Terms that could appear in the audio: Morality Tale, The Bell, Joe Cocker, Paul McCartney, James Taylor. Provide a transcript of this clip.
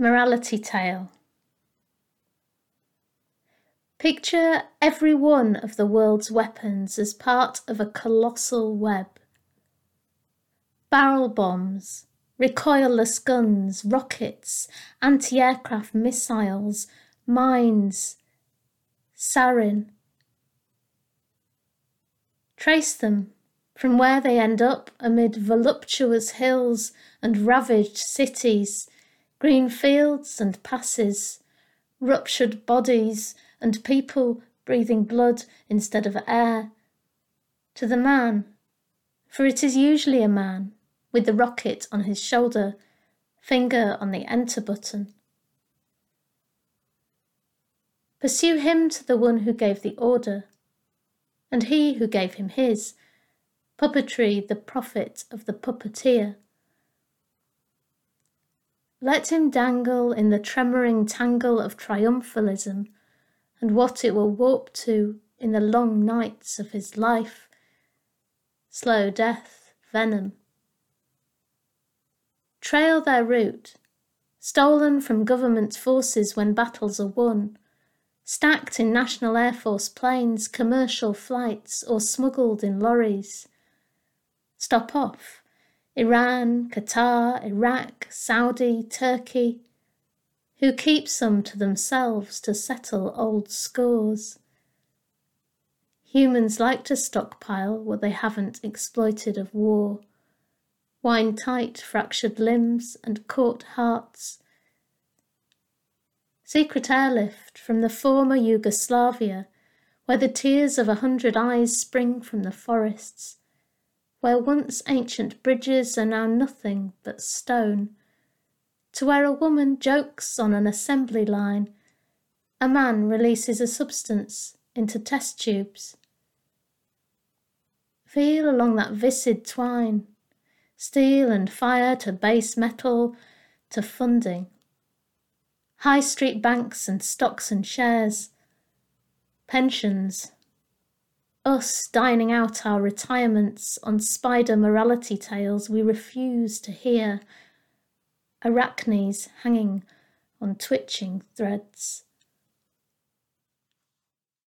Morality Tale. Picture every one of the world's weapons as part of a colossal web. Barrel bombs, recoilless guns, rockets, anti-aircraft missiles, mines, sarin. Trace them from where they end up amid voluptuous hills and ravaged cities, green fields and passes, ruptured bodies and people breathing blood instead of air, to the man, for it is usually a man, with the rocket on his shoulder, finger on the enter button. Pursue him to the one who gave the order, and he who gave him his, puppetry the prophet of the puppeteer. Let him dangle in the tremoring tangle of triumphalism, and what it will warp to in the long nights of his life. Slow death, venom. Trail their route, stolen from government forces when battles are won, stacked in National Air Force planes, commercial flights, or smuggled in lorries. Stop off. Iran, Qatar, Iraq, Saudi, Turkey, who keep some to themselves to settle old scores. Humans like to stockpile what they haven't exploited of war, wind tight fractured limbs and caught hearts. Secret airlift from the former Yugoslavia, where the tears of 100 eyes spring from the forests, where once ancient bridges are now nothing but stone, to where a woman jokes on an assembly line, a man releases a substance into test tubes. Feel along that viscid twine, steel and fire to base metal to funding, high street banks and stocks and shares, pensions, us dining out our retirements on spider morality tales we refuse to hear, arachnes hanging on twitching threads.